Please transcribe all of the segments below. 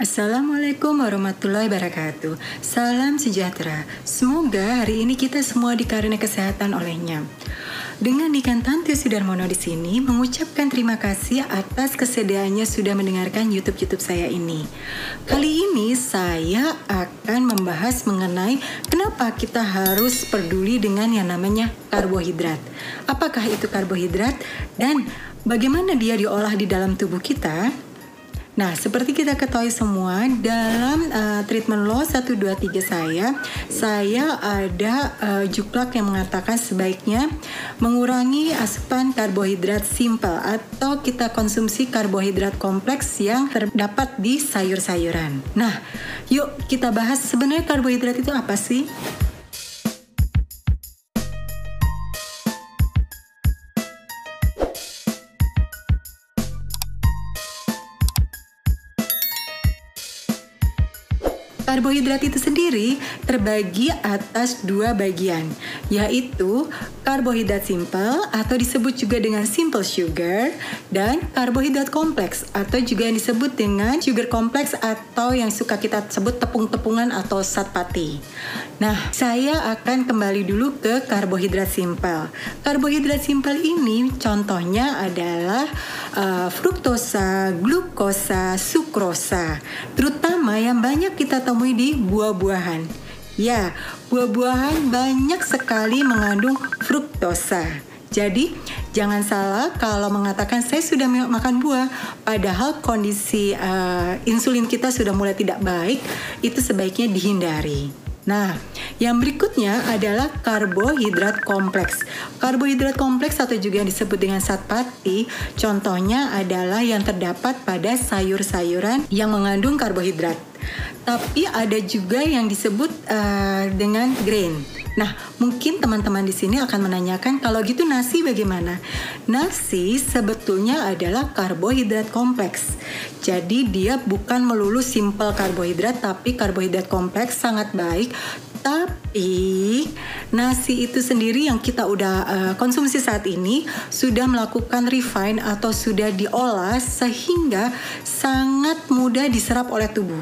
Assalamualaikum warahmatullahi wabarakatuh. Salam sejahtera. Semoga hari ini kita semua dikarunia kesehatan olehnya. Dengan Dekan Tantius Sudarmono di sini mengucapkan terima kasih atas kesediaannya sudah mendengarkan YouTube saya ini. Kali ini saya akan membahas mengenai kenapa kita harus peduli dengan yang namanya karbohidrat. Apakah itu karbohidrat dan bagaimana dia diolah di dalam tubuh kita? Nah, seperti kita ketahui semua, dalam treatment law 123 saya ada juklak yang mengatakan sebaiknya mengurangi asupan karbohidrat simple atau kita konsumsi karbohidrat kompleks yang terdapat di sayur-sayuran. Nah, yuk kita bahas sebenarnya karbohidrat itu apa sih? Karbohidrat itu sendiri terbagi atas dua bagian, yaitu karbohidrat simple atau disebut juga dengan simple sugar dan karbohidrat kompleks atau juga yang disebut dengan sugar kompleks atau yang suka kita sebut tepung-tepungan atau satpati. Nah, saya akan kembali dulu ke karbohidrat simple. Karbohidrat simple ini contohnya adalah fruktosa, glukosa, sukrosa, terutama yang banyak kita temukan di buah-buahan. Ya, buah-buahan banyak sekali mengandung fruktosa. Jadi, jangan salah kalau mengatakan saya sudah makan buah, padahal kondisi insulin kita sudah mulai tidak baik, itu sebaiknya dihindari. Nah, yang berikutnya adalah karbohidrat kompleks. Karbohidrat kompleks atau juga yang disebut dengan satpati, contohnya adalah yang terdapat pada sayur-sayuran yang mengandung karbohidrat. Tapi ada juga yang disebut dengan grain. Nah, mungkin teman-teman di sini akan menanyakan, kalau gitu nasi bagaimana? Nasi sebetulnya adalah karbohidrat kompleks. Jadi dia bukan melulu simple karbohidrat, tapi karbohidrat kompleks sangat baik. Tapi nasi itu sendiri yang kita udah konsumsi saat ini sudah melakukan refine atau sudah diolah sehingga sangat mudah diserap oleh tubuh.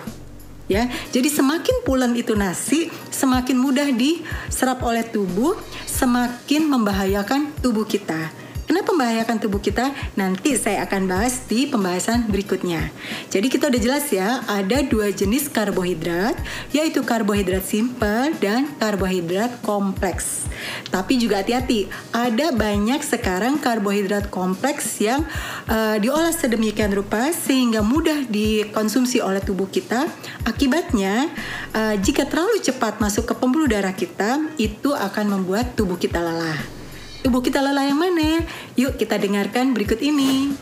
Ya, jadi semakin pulen itu nasi, semakin mudah diserap oleh tubuh, semakin membahayakan tubuh kita. Kenapa membahayakan tubuh kita? Nanti saya akan bahas di pembahasan berikutnya. Jadi kita udah jelas ya, ada dua jenis karbohidrat, yaitu karbohidrat simple dan karbohidrat kompleks. Tapi juga hati-hati, ada banyak sekarang karbohidrat kompleks yang diolah sedemikian rupa sehingga mudah dikonsumsi oleh tubuh kita. Akibatnya, jika terlalu cepat masuk ke pembuluh darah kita, itu akan membuat tubuh kita lelah. Tubuh kita lelah yang mana? Yuk kita dengarkan berikut ini.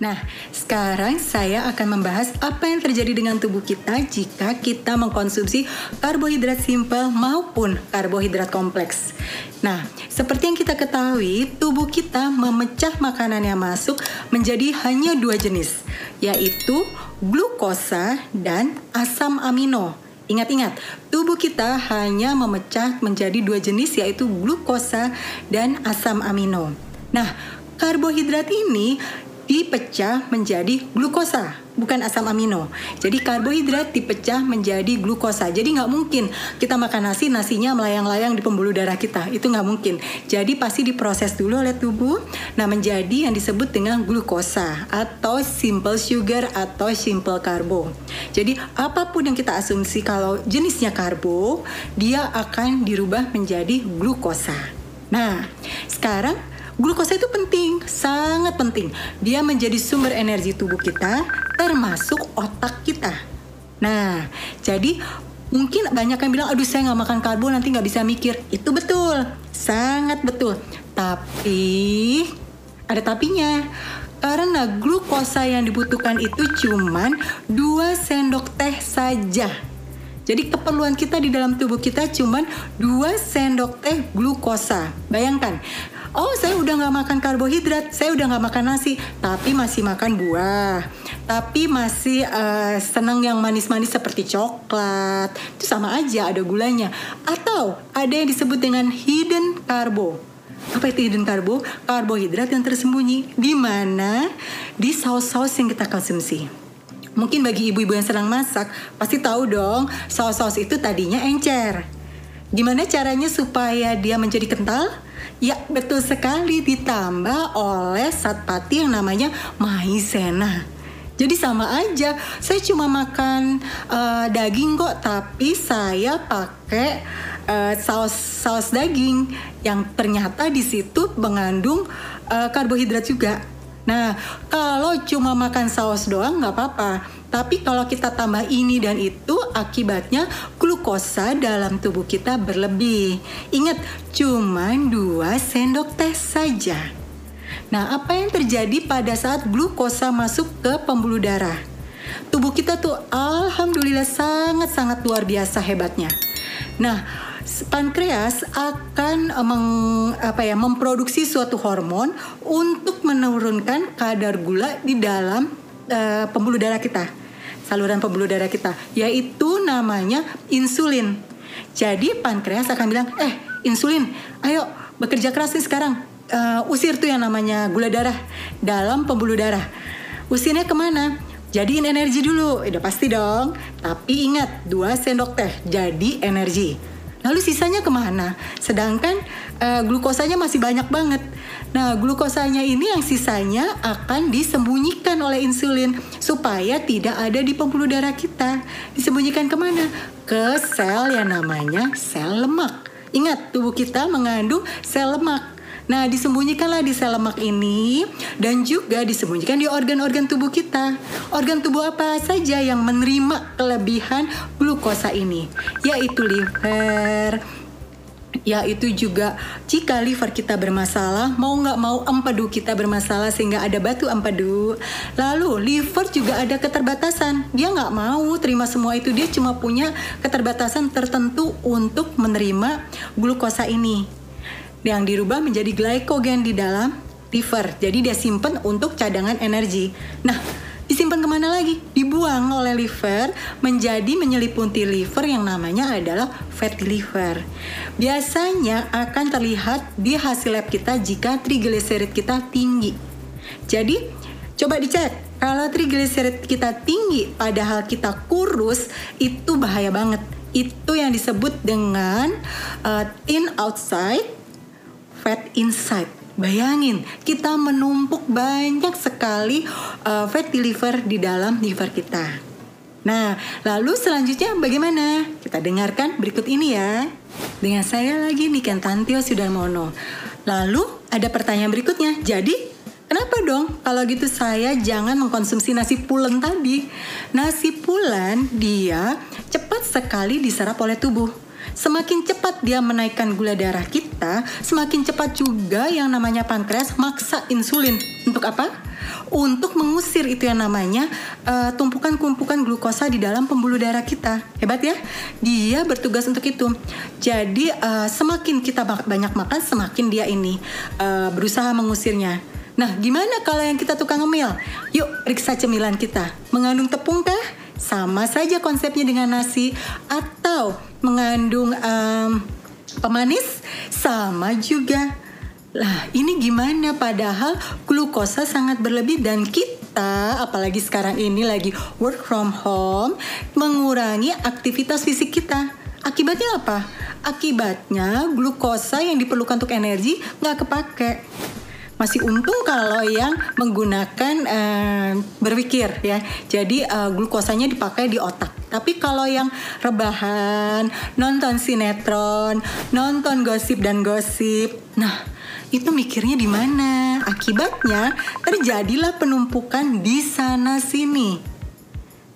Nah, sekarang saya akan membahas apa yang terjadi dengan tubuh kita jika kita mengkonsumsi karbohidrat simple maupun karbohidrat kompleks. Nah, seperti yang kita ketahui, tubuh kita memecah makanan yang masuk menjadi hanya dua jenis, yaitu glukosa dan asam amino. Ingat-ingat, tubuh kita hanya memecah menjadi dua jenis, yaitu glukosa dan asam amino. Nah, karbohidrat ini dipecah menjadi glukosa, bukan asam amino. Jadi karbohidrat dipecah menjadi glukosa. Jadi nggak mungkin kita makan nasi, nasinya melayang-layang di pembuluh darah kita. Itu nggak mungkin. Jadi pasti diproses dulu oleh tubuh, nah menjadi yang disebut dengan glukosa atau simple sugar atau simple karbo. Jadi apapun yang kita asumsi kalau jenisnya karbo, dia akan dirubah menjadi glukosa. Nah, sekarang glukosa itu penting, sangat penting. Dia menjadi sumber energi tubuh kita, termasuk otak kita. Nah, jadi mungkin banyak yang bilang, aduh saya nggak makan karbo nanti nggak bisa mikir. Itu betul, sangat betul. Tapi, ada tapinya. Karena glukosa yang dibutuhkan itu cuman 2 sendok teh saja. Jadi keperluan kita di dalam tubuh kita cuman 2 sendok teh glukosa. Bayangkan. Oh, saya udah nggak makan karbohidrat, saya udah nggak makan nasi, tapi masih makan buah, tapi masih senang yang manis-manis seperti coklat, itu sama aja ada gulanya. Atau ada yang disebut dengan hidden karbo. Apa itu hidden karbo? Karbohidrat yang tersembunyi, di mana? Di saus-saus yang kita konsumsi. Mungkin bagi ibu-ibu yang sedang masak, pasti tahu dong saus-saus itu tadinya encer. Gimana caranya supaya dia menjadi kental? Ya, betul sekali, ditambah oleh zat pati yang namanya maizena. Jadi sama aja, saya cuma makan daging kok, tapi saya pakai saus daging yang ternyata di situ mengandung karbohidrat juga. Nah, kalau cuma makan saus doang nggak apa-apa, tapi kalau kita tambah ini dan itu, akibatnya glukosa dalam tubuh kita berlebih. Ingat, cuma 2 sendok teh saja. Nah, apa yang terjadi pada saat glukosa masuk ke pembuluh darah? Tubuh kita tuh alhamdulillah sangat-sangat luar biasa hebatnya. Nah, pankreas akan memproduksi suatu hormon untuk menurunkan kadar gula di dalam pembuluh darah kita, saluran pembuluh darah kita, yaitu namanya insulin. Jadi pankreas akan bilang, insulin, ayo bekerja keras nih sekarang. Usir tuh yang namanya gula darah dalam pembuluh darah. Usirnya kemana? Jadiin energi dulu. Udah pasti dong. Tapi ingat, 2 sendok teh jadi energi. Lalu sisanya kemana? Sedangkan glukosanya masih banyak banget. Nah, glukosanya ini yang sisanya akan disembunyikan oleh insulin supaya tidak ada di pembuluh darah kita. Disembunyikan kemana? Ke sel yang namanya sel lemak. Ingat, tubuh kita mengandung sel lemak. Nah, disembunyikanlah di sel lemak ini dan juga disembunyikan di organ-organ tubuh kita. Organ tubuh apa saja yang menerima kelebihan glukosa ini? Yaitu liver, yaitu juga jika liver kita bermasalah, mau nggak mau empedu kita bermasalah sehingga ada batu empedu. Lalu liver juga ada keterbatasan, dia nggak mau terima semua itu, dia cuma punya keterbatasan tertentu untuk menerima glukosa ini. Yang dirubah menjadi glykogen di dalam liver. Jadi dia simpan untuk cadangan energi. Nah, disimpan kemana lagi? Dibuang oleh liver menjadi menyeliputi liver yang namanya adalah fatty liver. Biasanya akan terlihat di hasil lab kita jika trigliserid kita tinggi. Jadi, coba dicek. Kalau trigliserid kita tinggi padahal kita kurus, itu bahaya banget. Itu yang disebut dengan thin outside, fat inside. Bayangin, kita menumpuk banyak sekali fatty liver di dalam liver kita. Nah, lalu selanjutnya bagaimana? Kita dengarkan berikut ini ya. Dengan saya lagi nih, Tantius Sudarmono. Lalu ada pertanyaan berikutnya. Jadi, kenapa dong kalau gitu saya jangan mengkonsumsi nasi pulen tadi? Nasi pulen dia cepat sekali diserap oleh tubuh. Semakin cepat dia menaikkan gula darah kita, semakin cepat juga yang namanya pankreas maksa insulin. Untuk apa? Untuk mengusir itu yang namanya tumpukan-kumpukan glukosa di dalam pembuluh darah kita. Hebat ya? Dia bertugas untuk itu. Jadi semakin kita banyak makan, semakin dia ini berusaha mengusirnya. Nah, gimana kalau yang kita tukang ngemil? Yuk, periksa cemilan kita. Mengandung tepung kah? Sama saja konsepnya dengan nasi. Atau mengandung pemanis, sama juga. Lah, ini gimana? Padahal glukosa sangat berlebih dan kita, apalagi sekarang ini lagi work from home, mengurangi aktivitas fisik kita. Akibatnya apa? Akibatnya glukosa yang diperlukan untuk energi nggak kepake. Masih untung kalau yang menggunakan berpikir ya. Jadi glukosanya dipakai di otak. Tapi kalau yang rebahan, nonton sinetron, nonton gosip dan gosip. Nah, itu mikirnya di mana? Akibatnya terjadilah penumpukan di sana sini.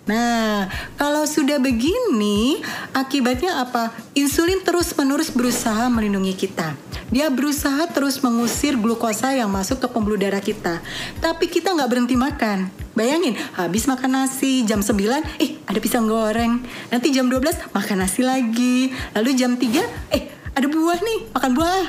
Nah, kalau sudah begini, akibatnya apa? Insulin terus-menerus berusaha melindungi kita. Dia berusaha terus mengusir glukosa yang masuk ke pembuluh darah kita. Tapi kita nggak berhenti makan. Bayangin, habis makan nasi jam 9, ada pisang goreng. Nanti jam 12, makan nasi lagi. Lalu jam 3, ada buah nih, makan buah.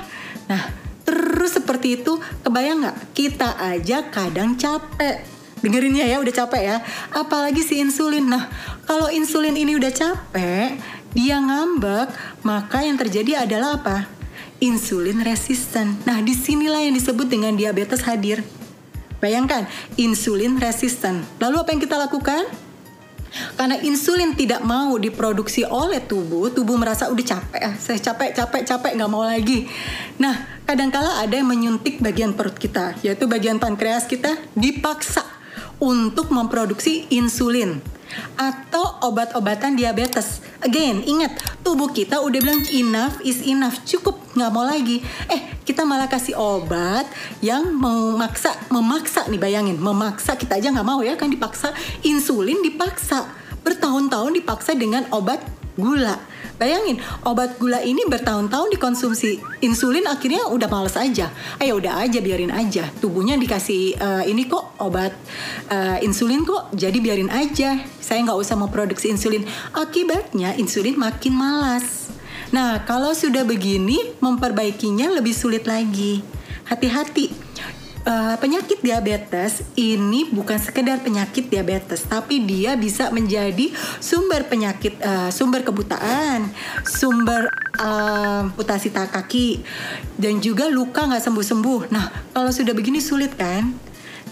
Nah, terus seperti itu, kebayang nggak? Kita aja kadang capek. Dengerinnya ya, udah capek ya. Apalagi si insulin. Nah, kalau insulin ini udah capek, dia ngambek, maka yang terjadi adalah apa? Insulin resisten. Nah, disinilah yang disebut dengan diabetes hadir. Bayangkan, insulin resisten. Lalu apa yang kita lakukan? Karena insulin tidak mau diproduksi oleh tubuh merasa udah capek, saya capek, nggak mau lagi. Nah, kadangkala ada yang menyuntik bagian perut kita, yaitu bagian pankreas kita dipaksa untuk memproduksi insulin atau obat-obatan diabetes. Again, ingat, tubuh kita udah bilang enough is enough, cukup, nggak mau lagi. Kita malah kasih obat yang memaksa nih, bayangin, memaksa, kita aja nggak mau ya kan, dipaksa, insulin dipaksa, bertahun-tahun dipaksa dengan obat gula. Bayangin, obat gula ini bertahun-tahun dikonsumsi, insulin akhirnya udah males aja, ayo udah aja, biarin aja, tubuhnya dikasih ini kok obat insulin kok, jadi biarin aja, saya nggak usah memproduksi insulin, akibatnya insulin makin malas. Nah, kalau sudah begini, memperbaikinya lebih sulit lagi. Hati-hati, penyakit diabetes ini bukan sekedar penyakit diabetes, tapi dia bisa menjadi sumber penyakit, sumber kebutaan, sumber amputasi kaki, dan juga luka nggak sembuh-sembuh. Nah, kalau sudah begini sulit kan?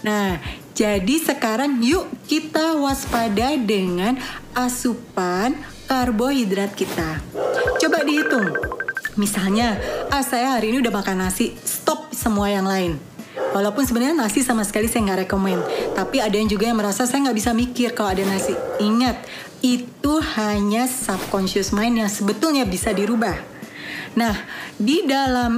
Nah, jadi sekarang yuk kita waspada dengan asupan karbohidrat kita. Coba dihitung, misalnya, saya hari ini udah makan nasi, stop semua yang lain. Walaupun sebenarnya nasi sama sekali saya nggak rekomen, tapi ada yang juga yang merasa saya nggak bisa mikir kalau ada nasi. Ingat, itu hanya subconscious mind yang sebetulnya bisa dirubah. Nah, di dalam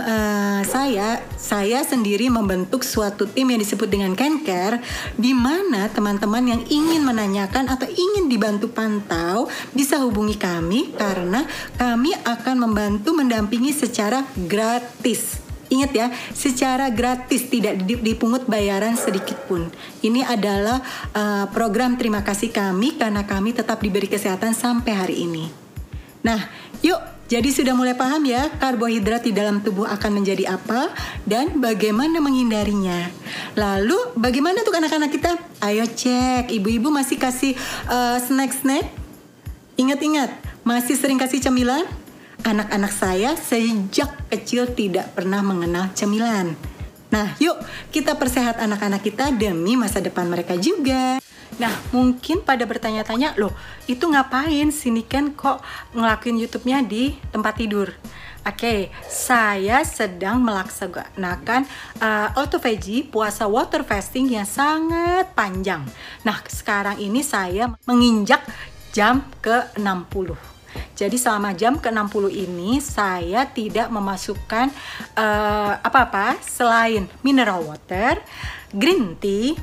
saya sendiri membentuk suatu tim yang disebut dengan KenCare, di mana teman-teman yang ingin menanyakan atau ingin dibantu pantau bisa hubungi kami, karena kami akan membantu mendampingi secara gratis. Ingat ya, secara gratis, tidak dipungut bayaran sedikit pun. Ini adalah program terima kasih kami, karena kami tetap diberi kesehatan sampai hari ini. Nah, yuk. Jadi sudah mulai paham ya, karbohidrat di dalam tubuh akan menjadi apa dan bagaimana menghindarinya. Lalu bagaimana untuk anak-anak kita? Ayo cek, ibu-ibu masih kasih snack-snack? Ingat-ingat, masih sering kasih cemilan? Anak-anak saya sejak kecil tidak pernah mengenal cemilan. Nah, yuk kita persehat anak-anak kita demi masa depan mereka juga. Nah, mungkin pada bertanya-tanya, loh, itu ngapain si Niken kok ngelakuin YouTube-nya di tempat tidur? Oke, saya sedang melaksanakan autophagy, puasa water fasting yang sangat panjang. Nah, sekarang ini saya menginjak jam ke-60. Jadi selama jam ke-60 ini saya tidak memasukkan apa-apa selain mineral water, green tea,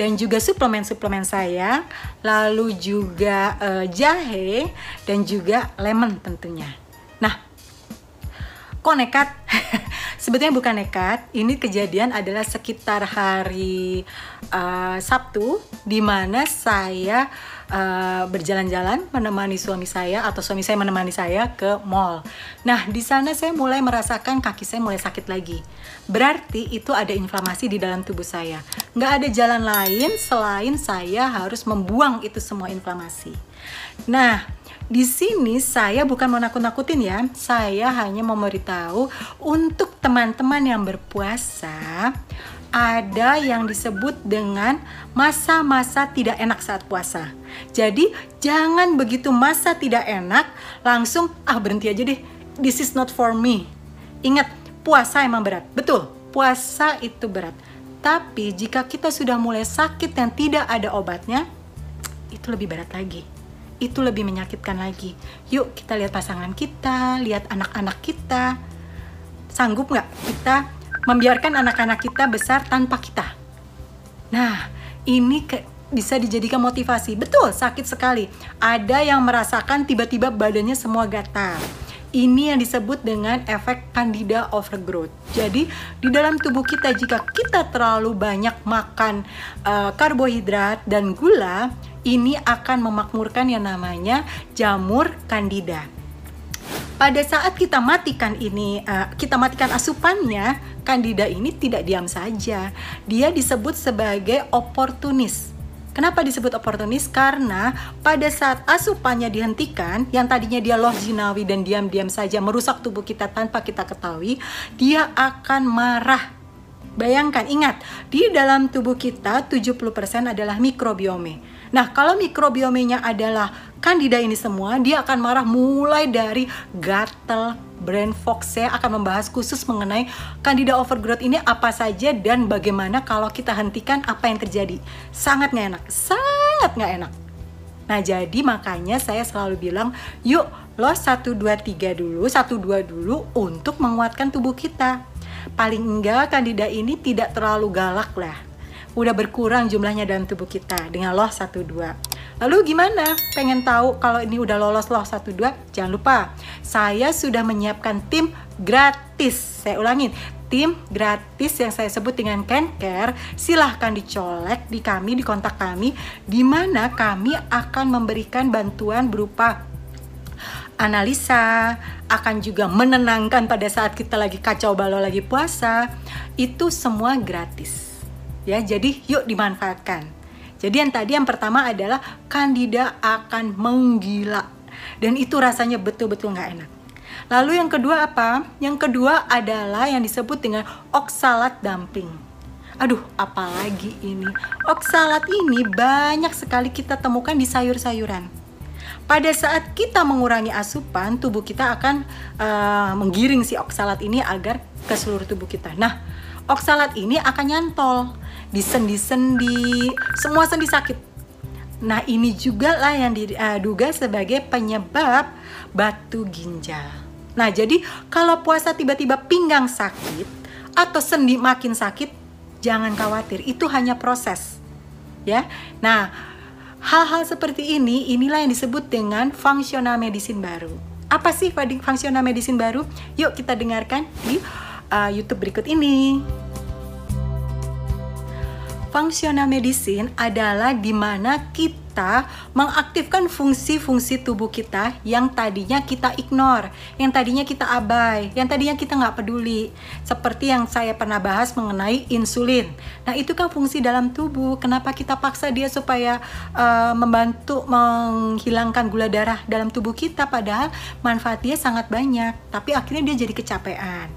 dan juga suplemen-suplemen saya, lalu juga jahe, dan juga lemon tentunya. Nah, kok nekat? Sebetulnya bukan nekat, ini kejadian adalah sekitar hari Sabtu, di mana saya berjalan-jalan menemani suami saya, atau suami saya menemani saya ke mall. Nah, di sana saya mulai merasakan kaki saya mulai sakit lagi. Berarti itu ada inflamasi di dalam tubuh saya. Nggak ada jalan lain selain saya harus membuang itu semua inflamasi. Nah, di sini saya bukan mau nakut-nakutin ya, saya hanya memberitahu untuk teman-teman yang berpuasa, ada yang disebut dengan masa-masa tidak enak saat puasa. Jadi jangan begitu masa tidak enak langsung berhenti aja deh, this is not for me. Ingat, puasa emang berat, betul, puasa itu berat. Tapi jika kita sudah mulai sakit yang tidak ada obatnya, itu lebih berat lagi. Itu lebih menyakitkan lagi. Yuk kita lihat pasangan kita, lihat anak-anak kita. Sanggup nggak kita membiarkan anak-anak kita besar tanpa kita? Nah, ini bisa dijadikan motivasi. Betul, sakit sekali. Ada yang merasakan tiba-tiba badannya semua gatal. Ini yang disebut dengan efek Candida overgrowth. Jadi di dalam tubuh kita, jika kita terlalu banyak makan karbohidrat dan gula, ini akan memakmurkan yang namanya jamur Candida. Pada saat kita matikan ini, kita matikan asupannya, Candida ini tidak diam saja. Dia disebut sebagai oportunis. Kenapa disebut oportunis? Karena pada saat asupannya dihentikan, yang tadinya dia lojinawi dan diam-diam saja merusak tubuh kita tanpa kita ketahui, dia akan marah. Bayangkan, ingat, di dalam tubuh kita 70% adalah mikrobiome. Nah, kalau mikrobiomenya adalah Candida ini semua, dia akan marah mulai dari gatal. Brand Foxe akan membahas khusus mengenai Candida overgrowth ini apa saja dan bagaimana kalau kita hentikan apa yang terjadi. Sangat nggak enak, sangat nggak enak. Nah, jadi makanya saya selalu bilang, yuk los 1, 2, 3 dulu untuk menguatkan tubuh kita. Paling enggak Candida ini tidak terlalu galak lah, udah berkurang jumlahnya dalam tubuh kita dengan los 1, 2. Lalu gimana? Pengen tahu kalau ini udah lolos los 1, 2? Jangan lupa, saya sudah menyiapkan tim gratis. Saya ulangin, tim gratis yang saya sebut dengan KenCare. Silahkan dicolek di kami, di kontak kami, di mana kami akan memberikan bantuan berupa analisa, akan juga menenangkan pada saat kita lagi kacau balau, lagi puasa. Itu semua gratis. Ya, jadi yuk dimanfaatkan. Jadi yang tadi yang pertama adalah Candida akan menggila, dan itu rasanya betul-betul nggak enak. Lalu yang kedua apa? Yang kedua adalah yang disebut dengan oksalat dumping. Aduh, apalagi ini. Oksalat ini banyak sekali kita temukan di sayur-sayuran. Pada saat kita mengurangi asupan, tubuh kita akan menggiring si oksalat ini agar ke seluruh tubuh kita. Nah, oksalat ini akan nyantol di sendi-sendi, semua sendi sakit. Nah, ini juga lah yang diduga sebagai penyebab batu ginjal. Nah, jadi kalau puasa tiba-tiba pinggang sakit atau sendi makin sakit, jangan khawatir, itu hanya proses, ya. Nah, hal-hal seperti ini, inilah yang disebut dengan functional medicine baru. Apa sih functional medicine baru? Yuk kita dengarkan di YouTube berikut ini. Functional medicine adalah dimana kita mengaktifkan fungsi-fungsi tubuh kita yang tadinya kita ignore, yang tadinya kita abai, yang tadinya kita nggak peduli. Seperti yang saya pernah bahas mengenai insulin. Nah, itu kan fungsi dalam tubuh. Kenapa kita paksa dia supaya membantu menghilangkan gula darah dalam tubuh kita, padahal manfaat dia sangat banyak. Tapi akhirnya dia jadi kecapean.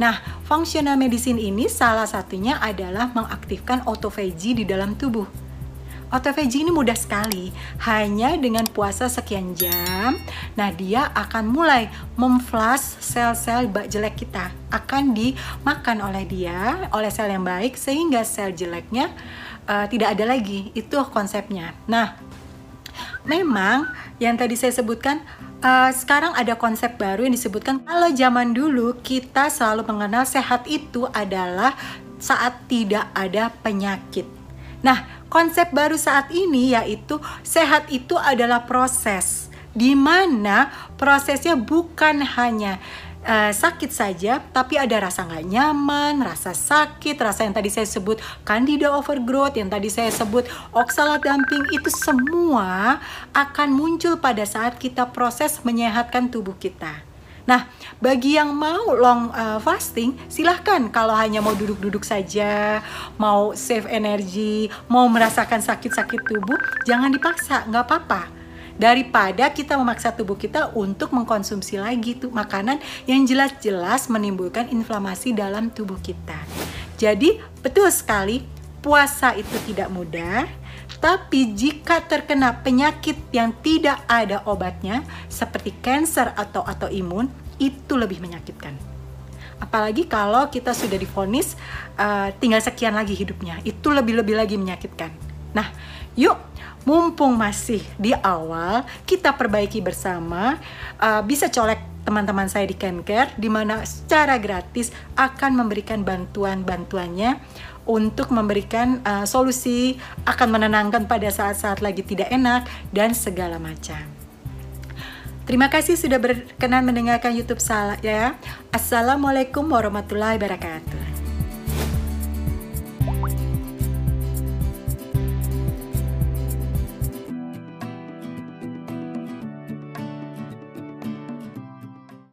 Nah, functional medicine ini salah satunya adalah mengaktifkan autophagy di dalam tubuh. Autophagy ini mudah sekali, hanya dengan puasa sekian jam. Nah, dia akan mulai memflush sel-sel jelek kita, akan dimakan oleh dia, oleh sel yang baik, sehingga sel jeleknya tidak ada lagi. Itu konsepnya. Nah, memang yang tadi saya sebutkan, sekarang ada konsep baru yang disebutkan. Kalau zaman dulu kita selalu mengenal sehat itu adalah saat tidak ada penyakit. Nah, konsep baru saat ini yaitu sehat itu adalah proses, di mana prosesnya bukan hanya sakit saja, tapi ada rasa nggak nyaman, rasa sakit, rasa yang tadi saya sebut Candida overgrowth, yang tadi saya sebut oksalat dumping. Itu semua akan muncul pada saat kita proses menyehatkan tubuh kita. Nah, bagi yang mau long fasting, silahkan. Kalau hanya mau duduk-duduk saja, mau save energi, mau merasakan sakit-sakit tubuh, jangan dipaksa, nggak apa-apa. Daripada kita memaksa tubuh kita untuk mengkonsumsi lagi tuh makanan yang jelas-jelas menimbulkan inflamasi dalam tubuh kita. Jadi betul sekali, puasa itu tidak mudah, tapi jika terkena penyakit yang tidak ada obatnya seperti kanker atau autoimun, itu lebih menyakitkan. Apalagi kalau kita sudah divonis tinggal sekian lagi hidupnya, itu lebih-lebih lagi menyakitkan. Nah, yuk, mumpung masih di awal, kita perbaiki bersama. Bisa colek teman-teman saya di KenCare, di mana secara gratis akan memberikan bantuannya untuk memberikan solusi, akan menenangkan pada saat-saat lagi tidak enak dan segala macam. Terima kasih sudah berkenan mendengarkan YouTube saya. Assalamualaikum warahmatullahi wabarakatuh.